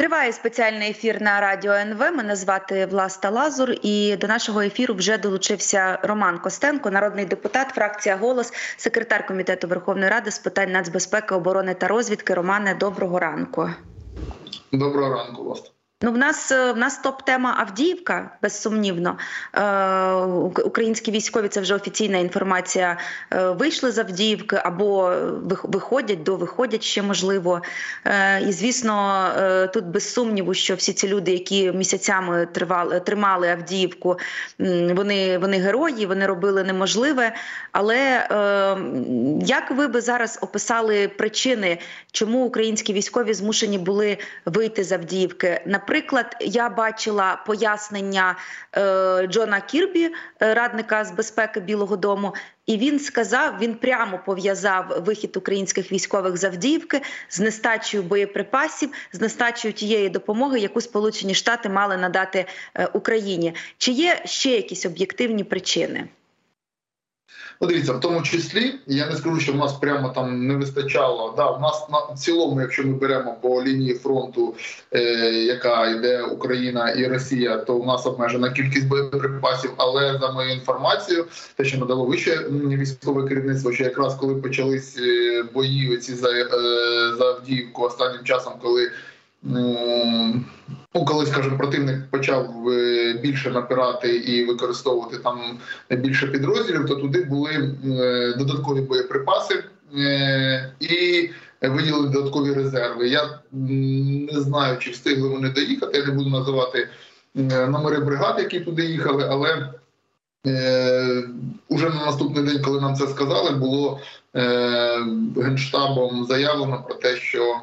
Триває спеціальний ефір на Радіо НВ. Мене звати Власта Лазур, і до нашого ефіру вже долучився Роман Костенко, народний депутат, фракція «Голос», секретар Комітету Верховної Ради з питань нацбезпеки, оборони та розвідки. Романе, доброго ранку. Доброго ранку, Власта. Ну, в нас топ-тема Авдіївка, безсумнівно. Українські військові, це вже офіційна інформація, вийшли з Авдіївки або виходять, довиходять ще, можливо. І, звісно, тут без сумніву, що всі ці люди, які місяцями тримали Авдіївку, вони герої, вони робили неможливе. Але як ви би зараз описали причини, чому українські військові змушені були вийти з Авдіївки? Наприклад, я бачила пояснення Джона Кірбі, радника з безпеки Білого дому, і він сказав, він прямо пов'язав вихід українських військових з Авдіївки з нестачею боєприпасів, з нестачею тієї допомоги, яку Сполучені Штати мали надати Україні. Чи є ще якісь об'єктивні причини? Ну, дивіться, в тому числі, я не скажу, що в нас прямо там не вистачало. Да, в нас в цілому, якщо ми беремо по лінії фронту, яка йде Україна і Росія, то в нас обмежена кількість боєприпасів. Але за моєю інформацією, те, що надало вище військове керівництво, що якраз коли почались бої оці за Авдіївку останнім часом, коли... коли, скажімо, противник почав більше напирати і використовувати там більше підрозділів, то туди були додаткові боєприпаси і виділили додаткові резерви. Я не знаю, чи встигли вони доїхати, я не буду називати номери бригад, які туди їхали, але уже на наступний день, коли нам це сказали, було Генштабом заявлено про те, що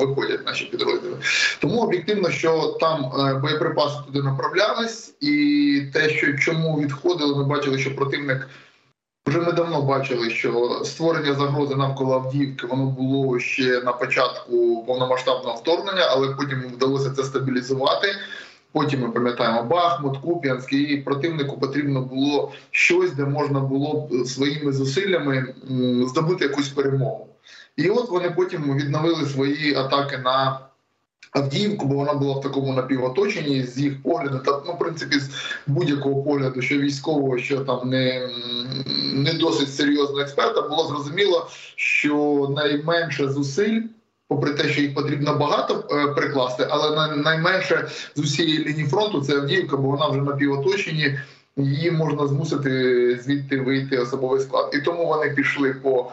виходять наші підрозділи. Тому об'єктивно, що там боєприпаси туди направлялись, і те, що чому відходили, ми бачили, що противник вже недавно бачили, що створення загрози навколо Авдіївки, воно було ще на початку повномасштабного вторгнення, але потім вдалося це стабілізувати. Потім, ми пам'ятаємо, Бахмут, Куп'янськ, і противнику потрібно було щось, де можна було б своїми зусиллями здобути якусь перемогу. І от вони потім відновили свої атаки на Авдіївку, бо вона була в такому напівоточенні з їх погляду, та, ну, в принципі, з будь-якого погляду, що військового, що там не досить серйозного експерта, було зрозуміло, що найменше зусиль, попри те, що їх потрібно багато прикласти, але найменше з усієї лінії фронту – це Авдіївка, бо вона вже напівоточені, її можна змусити звідти вийти особовий склад. І тому вони пішли по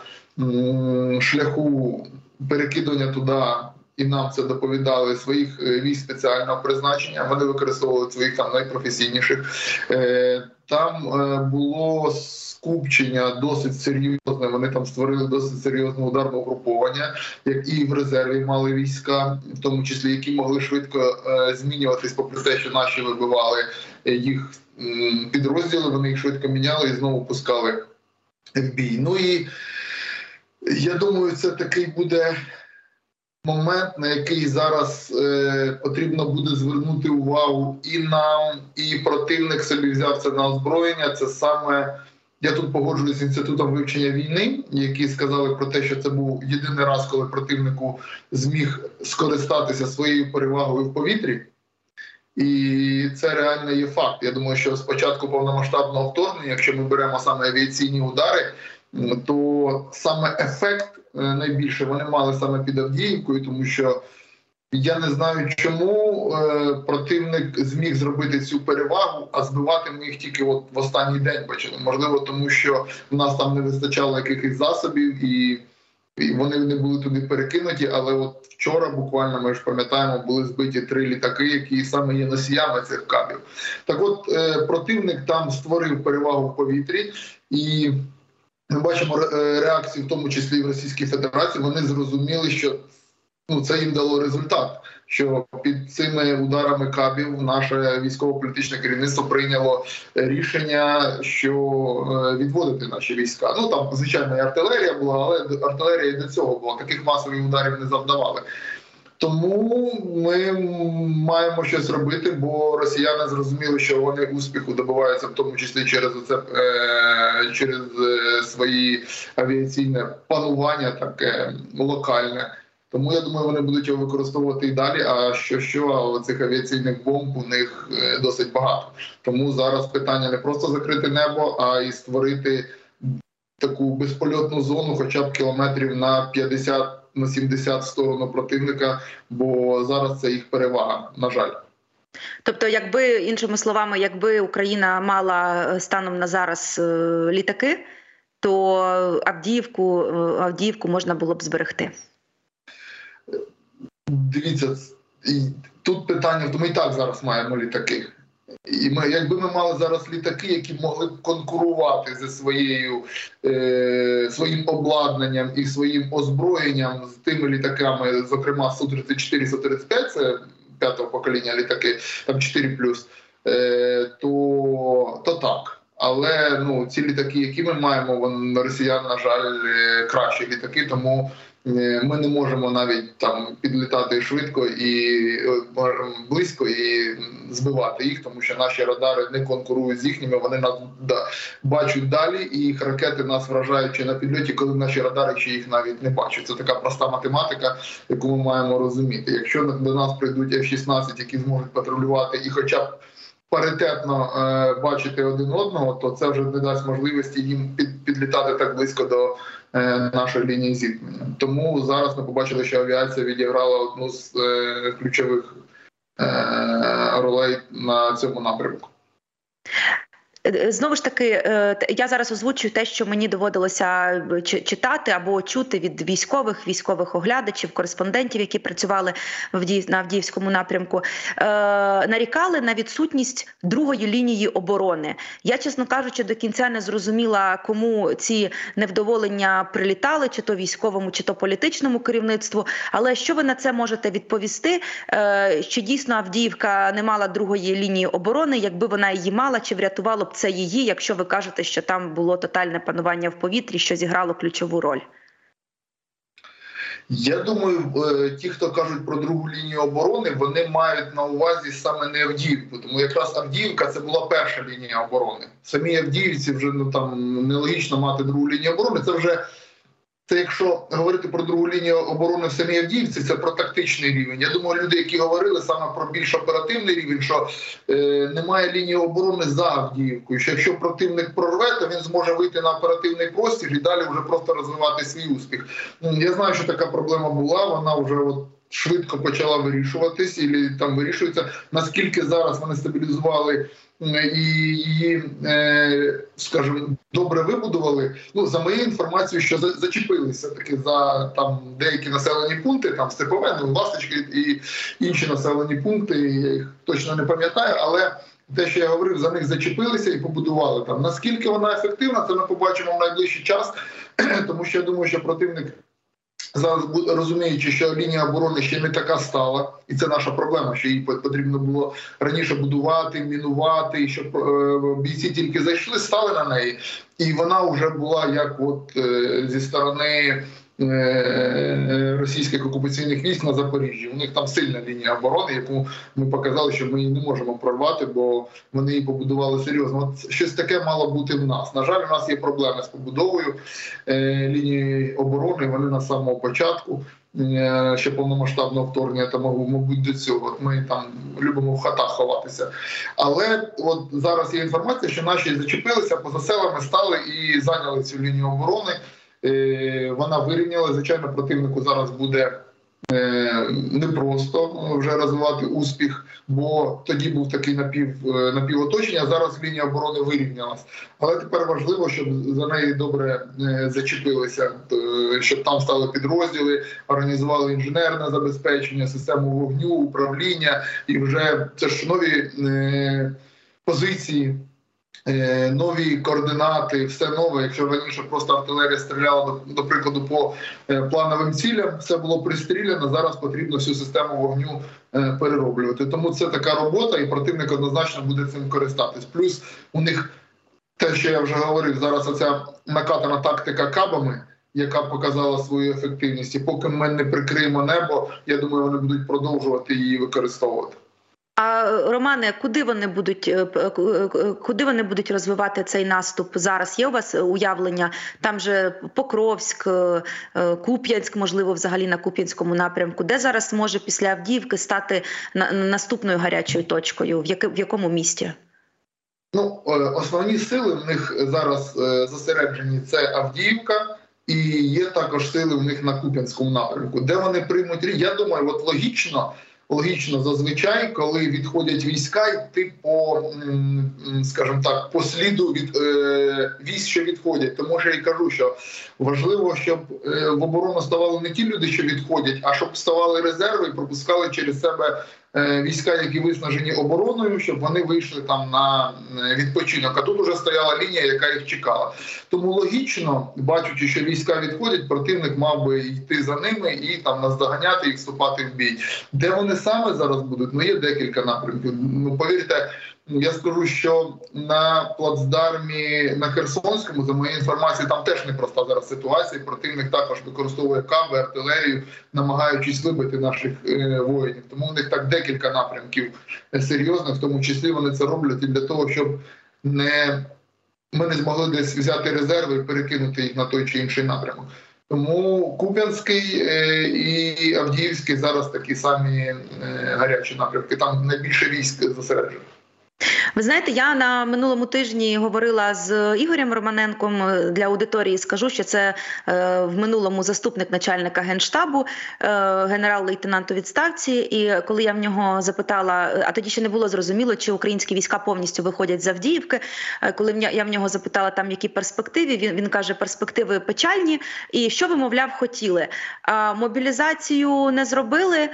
шляху перекидання туди, і нам це доповідали, своїх військ спеціального призначення, вони використовували своїх там найпрофесійніших. Там було скупчення досить серйозне, вони там створили досить серйозне ударне угруповання, як і в резерві мали війська, в тому числі, які могли швидко змінюватись, попри те, що наші вибивали їх підрозділи, вони їх швидко міняли і знову пускали в бій. Ну і я думаю, це такий буде момент, на який зараз потрібно буде звернути увагу і нам, і противник собі взяв це на озброєння. Це саме, я тут погоджуюсь з Інститутом вивчення війни, які сказали про те, що це був єдиний раз, коли противнику зміг скористатися своєю перевагою в повітрі. І це реально є факт. Я думаю, що з початку повномасштабного вторгнення, якщо ми беремо саме авіаційні удари, то саме ефект найбільше вони мали саме під Авдіївкою, тому що я не знаю, чому противник зміг зробити цю перевагу, а збивати ми їх тільки от в останній день почали. Можливо, тому що в нас там не вистачало якихось засобів, і вони не були туди перекинуті, але от вчора буквально, ми ж пам'ятаємо, були збиті 3 літаки, які саме є носіями цих кабів. Так от, противник там створив перевагу в повітрі, і ми бачимо реакцію, в тому числі і в Російській Федерації, вони зрозуміли, що це їм дало результат, що під цими ударами кабів наше військово-політичне керівництво прийняло рішення, що відводити наші війська. Ну, там, звичайно, і артилерія була, але артилерія і до цього була. Таких масових ударів не завдавали. Тому ми маємо щось робити, бо росіяни зрозуміли, що вони успіху добиваються, в тому числі через свої авіаційне панування таке локальне. Тому, я думаю, вони будуть його використовувати і далі, а що цих авіаційних бомб у них досить багато. Тому зараз питання не просто закрити небо, а і створити таку безпольотну зону хоча б кілометрів на 50, на 70 в сторону противника, бо зараз це їх перевага, на жаль. Тобто, якби, іншими словами, якби Україна мала станом на зараз літаки, то Авдіївку можна було б зберегти. Дивіться, тут питання, то ми і так зараз маємо літаки. І ми, якби ми мали зараз літаки, які могли б конкурувати зі своїм обладнанням і своїм озброєнням з тими літаками, зокрема Су-34, Су-35, це 5-го покоління літаки, там 4+, то так. Але ці літаки, які ми маємо, росіян, на жаль, кращі літаки, тому ми не можемо навіть там підлітати швидко і близько і збивати їх, тому що наші радари не конкурують з їхніми, вони нас бачать далі, і їх ракети нас вражають чи на підльоті, коли наші радари ще їх навіть не бачать. Це така проста математика, яку ми маємо розуміти. Якщо до нас прийдуть F-16, які зможуть патрулювати і хоча б паритетно бачити один одного, то це вже не дасть можливості їм підлітати так близько до нашої лінії зіткнення. Тому зараз ми побачили, що авіація відіграла одну з ключових ролей на цьому напрямку. Знову ж таки, я зараз озвучу те, що мені доводилося читати або чути від військових оглядачів, кореспондентів, які працювали на Авдіївському напрямку. Нарікали на відсутність другої лінії оборони. Я, чесно кажучи, до кінця не зрозуміла, кому ці невдоволення прилітали, чи то військовому, чи то політичному керівництву. Але що ви на це можете відповісти? Чи дійсно Авдіївка не мала другої лінії оборони, якби вона її мала, чи врятувало це її, якщо ви кажете, що там було тотальне панування в повітрі, що зіграло ключову роль? Я думаю, ті, хто кажуть про другу лінію оборони, вони мають на увазі саме не Авдіївку. Тому якраз Авдіївка – це була перша лінія оборони. Самі Авдіївці вже нелогічно мати другу лінію оборони. Це якщо говорити про другу лінію оборони в самій Авдіївці, це про тактичний рівень. Я думаю, люди, які говорили саме про більш оперативний рівень, що немає лінії оборони за Авдіївкою, що якщо противник прорве, то він зможе вийти на оперативний простір і далі вже просто розвивати свій успіх. Я знаю, що така проблема була, вона вже швидко почала вирішуватись, і там вирішується, наскільки зараз вони стабілізували і її, скажімо, добре вибудували. За моєю інформацією, що зачепилися таки за деякі населені пункти, там Степове, Ласточки і інші населені пункти, я їх точно не пам'ятаю, але те, що я говорив, за них зачепилися і побудували там. Наскільки вона ефективна, це ми побачимо в найближчий час, тому що я думаю, що противник, зараз розуміючи, що лінія оборони ще не така стала, і це наша проблема, що її потрібно було раніше будувати, мінувати, і щоб бійці тільки зайшли, стали на неї, і вона вже була як зі сторони російських окупаційних військ на Запоріжжі. У них там сильна лінія оборони, яку ми показали, що ми її не можемо прорвати, бо вони її побудували серйозно. Щось таке мало бути в нас. На жаль, у нас є проблеми з побудовою лінії оборони, вони на самому початку ще повномасштабного вторгнення, мабуть, до цього. Ми там любимо в хатах ховатися. Але зараз є інформація, що наші зачепилися, поза селами стали і зайняли цю лінію оборони. Вона вирівняла. Звичайно, противнику зараз буде непросто вже розвивати успіх, бо тоді був такий напівоточення, а зараз лінія оборони вирівнялась. Але тепер важливо, щоб за неї добре зачепилися, щоб там стали підрозділи, організували інженерне забезпечення, систему вогню, управління, і вже це ж нові позиції, нові координати, все нове. Якщо раніше просто артилерія стріляла, до прикладу, по плановим цілям, все було пристріляно, зараз потрібно всю систему вогню перероблювати. Тому це така робота, і противник однозначно буде цим користатись. Плюс у них, те, що я вже говорив, зараз оця накатана тактика кабами, яка показала свою ефективність. І поки ми не прикриємо небо, я думаю, вони будуть продовжувати її використовувати. А, Романе, куди вони будуть розвивати цей наступ зараз? Є у вас уявлення? Там же Покровськ, Куп'янськ, можливо, взагалі на Куп'янському напрямку. Де зараз може після Авдіївки стати наступною гарячою точкою? В якому місті? Ну, основні сили в них зараз зосереджені – це Авдіївка. І є також сили в них на Куп'янському напрямку. Де вони приймуть рішення? Я думаю, от логічно зазвичай, коли відходять війська, йти по, скажімо так, по сліду від військ, що відходять. Тому що я і кажу, що важливо, щоб в оборону ставали не ті люди, що відходять, а щоб ставали резерви і пропускали через себе війська, які виснажені обороною, щоб вони вийшли там на відпочинок. А тут уже стояла лінія, яка їх чекала. Тому логічно, бачучи, що війська відходять, противник мав би йти за ними і там наздоганяти і вступати в бій. Де вони саме зараз будуть? Ну, є декілька напрямків. Ну, повірте, я скажу, що на плацдармі на Херсонському, за моєю інформацією, там теж непроста зараз ситуація. Противник також використовує каби, артилерію, намагаючись вибити наших воїнів. Тому в них так декілька напрямків серйозних, в тому числі вони це роблять і для того, щоб ми не змогли десь взяти резерви і перекинути їх на той чи інший напрямок. Тому Куп'янський і Авдіївський зараз такі самі гарячі напрямки. Там найбільше військ зосереджено. Ви знаєте, я на минулому тижні говорила з Ігорем Романенком, для аудиторії скажу, що це в минулому заступник начальника Генштабу, генерал-лейтенант у відставці, і коли я в нього запитала, а тоді ще не було зрозуміло, чи українські війська повністю виходять з Авдіївки, коли я в нього запитала, там які перспективи, він каже, перспективи печальні, і що ви, мовляв, хотіли. Мобілізацію не зробили,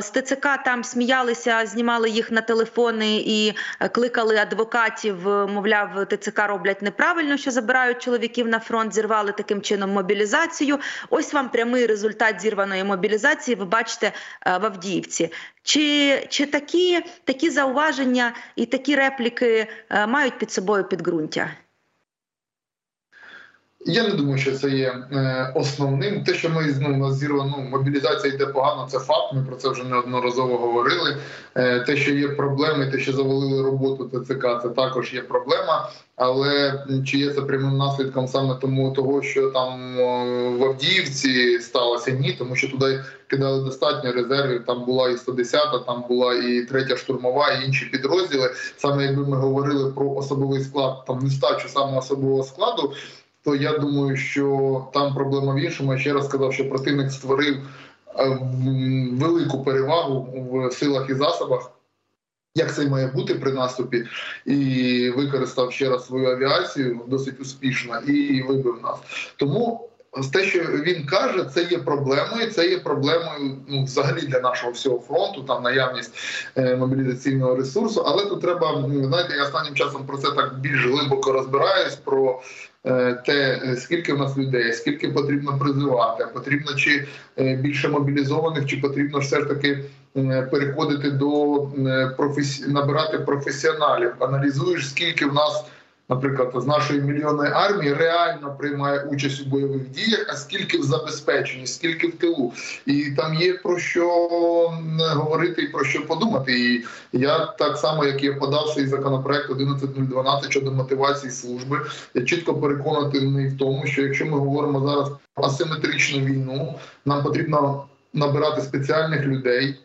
з ТЦК там сміялися, знімали їх на телефони і кликали адвокатів, мовляв, ТЦК роблять неправильно, що забирають чоловіків на фронт, зірвали таким чином мобілізацію. Ось вам прямий результат зірваної мобілізації, ви бачите, в Авдіївці. Чи такі зауваження і такі репліки мають під собою підґрунтя? Я не думаю, що це є основним. Те, що ми мобілізація йде погано, це факт. Ми про це вже неодноразово говорили. Те, що є проблеми, те, що завалили роботу ТЦК, це також є проблема. Але чи є це прямим наслідком саме того, що там в Авдіївці сталося? Ні, тому що туди кидали достатньо резервів. Там була і 110-та, там була і 3-я штурмова, і інші підрозділи. Саме якби ми говорили про особовий склад, там нестачу саме особового складу, то я думаю, що там проблема в іншому. Я ще раз сказав, що противник створив велику перевагу в силах і засобах, як це має бути при наступі, і використав ще раз свою авіацію досить успішно і вибив нас. Тому те, що він каже, це є проблемою взагалі для нашого всього фронту, там наявність мобілізаційного ресурсу. Але тут треба, знаєте, я останнім часом про це так більш глибоко розбираюсь, про те, скільки в нас людей, скільки потрібно призивати, потрібно чи більше мобілізованих, чи потрібно все ж таки переходити до набирати професіоналів. Аналізуєш, скільки в нас, наприклад, з нашої мільйонної армії реально приймає участь у бойових діях, а скільки в забезпеченні, скільки в тилу. І там є про що говорити і про що подумати. І я так само, як я подав свій законопроект 11.012 щодо мотивації служби, я чітко переконаний в тому, що якщо ми говоримо зараз про асиметричну війну, нам потрібно набирати спеціальних людей,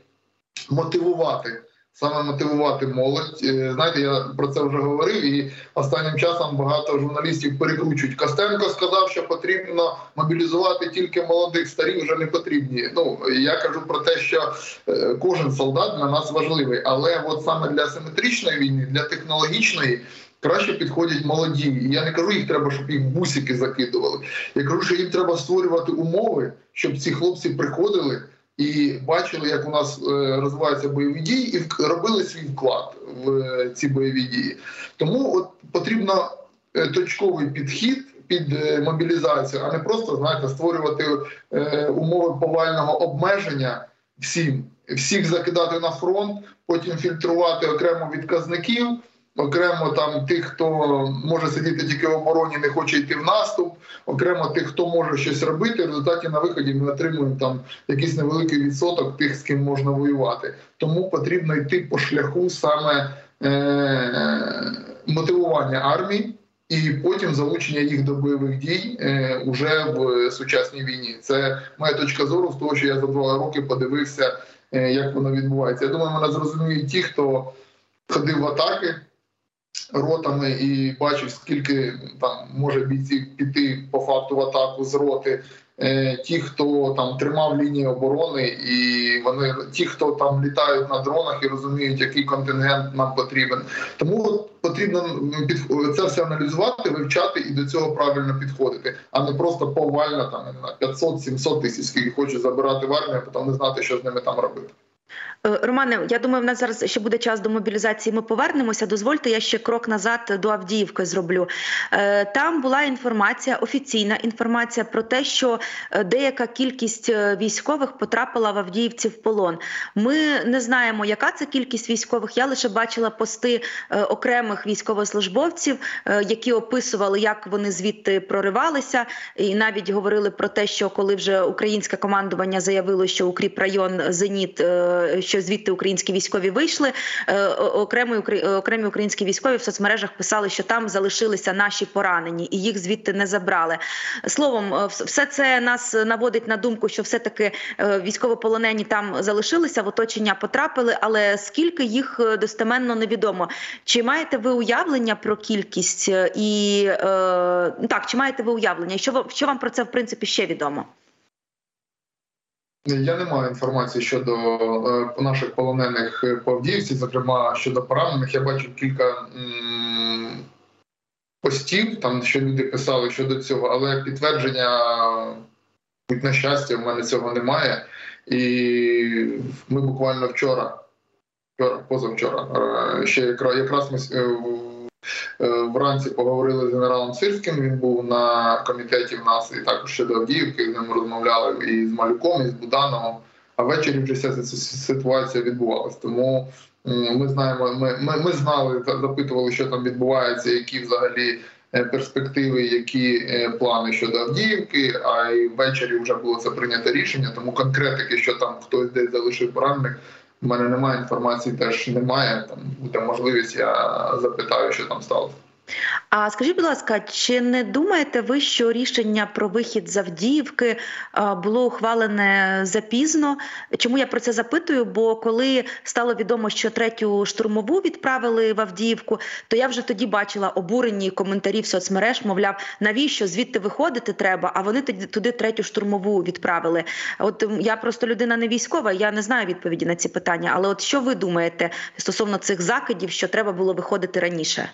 мотивувати молодь. Знаєте, я про це вже говорив, і останнім часом багато журналістів перекручують. Костенко сказав, що потрібно мобілізувати тільки молодих, старі вже не потрібні. Ну, я кажу про те, що кожен солдат для нас важливий, але от саме для асиметричної війни, для технологічної, краще підходять молоді. І я не кажу, їх треба, щоб їх бусики закидували. Я кажу, що їм треба створювати умови, щоб ці хлопці приходили і бачили, як у нас розвиваються бойові дії, і робили свій вклад в ці бойові дії. Тому от потрібно точковий підхід під мобілізацію, а не просто, знаєте, створювати умови повального обмеження всім. Всіх закидати на фронт, потім фільтрувати окремо відказників, окремо там тих, хто може сидіти тільки в обороні, не хоче йти в наступ, окремо тих, хто може щось робити, в результаті на виході ми отримуємо там якийсь невеликий відсоток тих, з ким можна воювати. Тому потрібно йти по шляху саме мотивування армії і потім залучення їх до бойових дій уже в сучасній війні. Це моя точка зору, з того, що я за 2 роки подивився, як воно відбувається. Я думаю, мене зрозуміють ті, хто ходив в атаки ротами і бачив, скільки там може бійців піти по факту в атаку з роти, ті, хто там тримав лінії оборони, і вони, ті, хто там літають на дронах і розуміють, який контингент нам потрібен. Тому потрібно це все аналізувати, вивчати і до цього правильно підходити, а не просто повально там 500-700 тисяч, скільки хочуть забирати в армію, а потім не знати, що з ними там робити. Романе, я думаю, в нас зараз ще буде час до мобілізації, ми повернемося. Дозвольте, я ще крок назад до Авдіївки зроблю. Там була інформація, офіційна інформація про те, що деяка кількість військових потрапила в Авдіївці в полон. Ми не знаємо, яка це кількість військових, я лише бачила пости окремих військовослужбовців, які описували, як вони звідти проривалися, і навіть говорили про те, що коли вже українське командування заявило, що укріпрайон «Зеніт», що звідти українські військові вийшли, окремі українські військові в соцмережах писали, що там залишилися наші поранені і їх звідти не забрали. Словом, все це нас наводить на думку, що все-таки військовополонені там залишилися, в оточення потрапили, але скільки їх достеменно невідомо. Чи маєте ви уявлення про кількість? І так, чи маєте ви уявлення? Що вам про це, в принципі, ще відомо? Я не маю інформації щодо наших полонених по Авдіївці, зокрема щодо поранених. Я бачив кілька постів, там, що люди писали щодо цього, але підтвердження, будь на щастя, в мене цього немає. І ми буквально позавчора, ще якраз ми вранці поговорили з генералом Сирським, він був на комітеті в нас, і також щодо Авдіївки, з ним розмовляли і з Малюком, і з Будановим, а ввечері вже вся ця ситуація відбувалася. Тому ми знаємо, ми знали, запитували, що там відбувається, які взагалі перспективи, які плани щодо Авдіївки, а й ввечері вже було це прийнято рішення, тому конкретики, що там хтось десь залишив поранених, у мене немає інформації, теж немає. Там буде можливість, я запитаю, що там сталося. А скажіть, будь ласка, чи не думаєте ви, що рішення про вихід з Авдіївки було ухвалене запізно? Чому я про це запитую? Бо коли стало відомо, що 3-ю штурмову відправили в Авдіївку, то я вже тоді бачила обурені коментарі в соцмереж, мовляв, навіщо, звідти виходити треба, а вони туди 3-ю штурмову відправили. От я просто людина не військова, я не знаю відповіді на ці питання, але от що ви думаєте стосовно цих закидів, що треба було виходити раніше?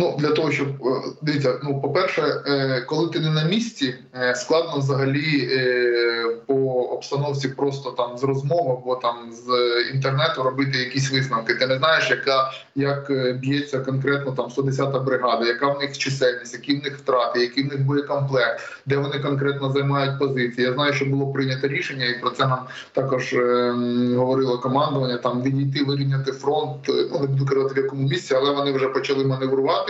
Ну, для того, щоб, дивіться, ну, по-перше, коли ти не на місці, складно взагалі по обстановці просто там з розмов або там з інтернету робити якісь висновки. Ти не знаєш, як б'ється конкретно там 110-та бригада, яка в них чисельність, які в них втрати, який в них боєкомплект, де вони конкретно займають позиції. Я знаю, що було прийнято рішення, і про це нам також говорило командування, там відійти, вирівняти фронт, ну, не буду казати, в якому місці, але вони вже почали маневрувати.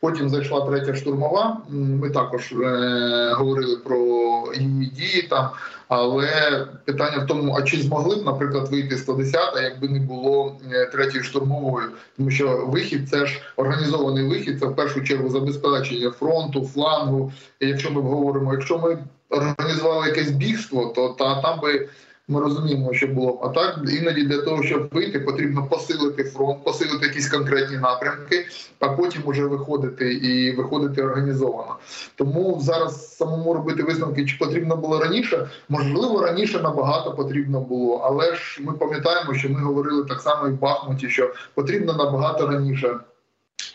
Потім зайшла 3-я штурмова, ми також говорили про її дії там, але питання в тому, а чи змогли б, наприклад, вийти 110-та, якби не було 3-ї штурмової, тому що вихід – це ж організований вихід, це в першу чергу забезпечення фронту, флангу, і якщо ми говоримо, якщо ми організували якесь бігство, то там би… Ми розуміємо, що було. А так, іноді для того, щоб вийти, потрібно посилити фронт, посилити якісь конкретні напрямки, а потім уже виходити і виходити організовано. Тому зараз самому робити висновки, чи потрібно було раніше, можливо, раніше набагато потрібно було. Але ж ми пам'ятаємо, що ми говорили так само і в Бахмуті, що потрібно набагато раніше.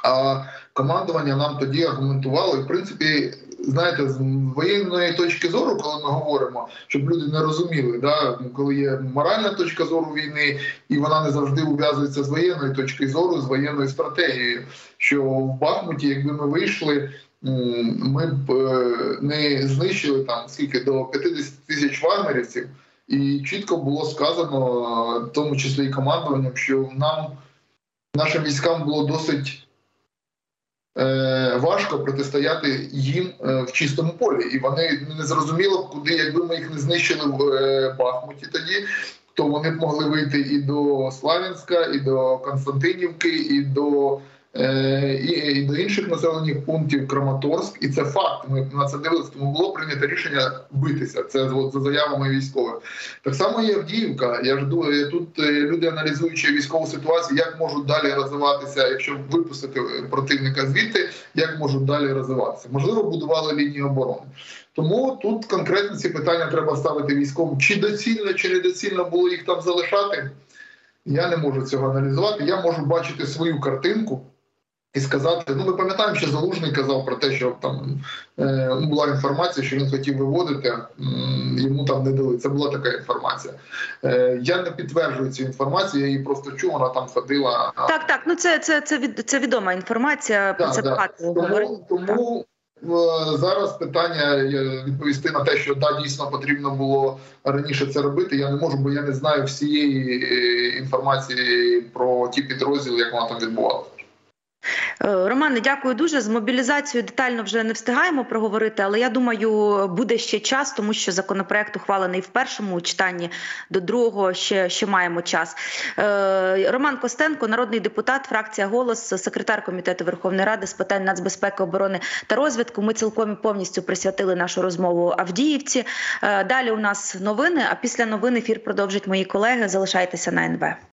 А командування нам тоді аргументувало, і в принципі, знаєте, з воєнної точки зору, коли ми говоримо, щоб люди не розуміли, да, коли є моральна точка зору війни, і вона не завжди ув'язується з воєнної точки зору, з воєнною стратегією, що в Бахмуті, якби ми вийшли, ми б не знищили там скільки до 50 тисяч вагнерівців, і чітко було сказано, в тому числі і командуванням, що нам нашим військам було досить важко протистояти їм в чистому полі. І вони не зрозуміло, куди, якби ми їх не знищили в Бахмуті тоді, то вони б могли вийти і до Слав'янська, і до Константинівки, і до інших населених пунктів, Краматорськ. І це факт, ми на це дивилися, тому було прийнято рішення битися, це за заявами військових. Так само і Авдіївка. Тут люди, аналізуючи військову ситуацію, як можуть далі розвиватися, якщо випустити противника звідти, як можуть далі розвиватися. Можливо, будували лінію оборони. Тому тут конкретно ці питання треба ставити військовим. Чи доцільно, чи недоцільно було їх там залишати, я не можу цього аналізувати. Я можу бачити свою картинку і сказати, ми пам'ятаємо, що Залужний казав про те, що там була інформація, що він хотів виводити, йому там не дали. Це була така інформація. Я не підтверджую цю інформацію, я її просто чув, вона там ходила. Так, це відома інформація. Да, це да. Тому зараз питання відповісти на те, що дійсно потрібно було раніше це робити, я не можу, бо я не знаю всієї інформації про ті підрозділи, як вона там відбувалася. Романе, дякую дуже. З мобілізацією детально вже не встигаємо проговорити, але я думаю, буде ще час, тому що законопроект ухвалений в першому читанні, до другого ще маємо час. Роман Костенко, народний депутат, фракція «Голос», секретар Комітету Верховної Ради з питань нацбезпеки, оборони та розвитку. Ми цілком і повністю присвятили нашу розмову Авдіївці. Далі у нас новини, а після новин ефір продовжать мої колеги. Залишайтеся на НВ.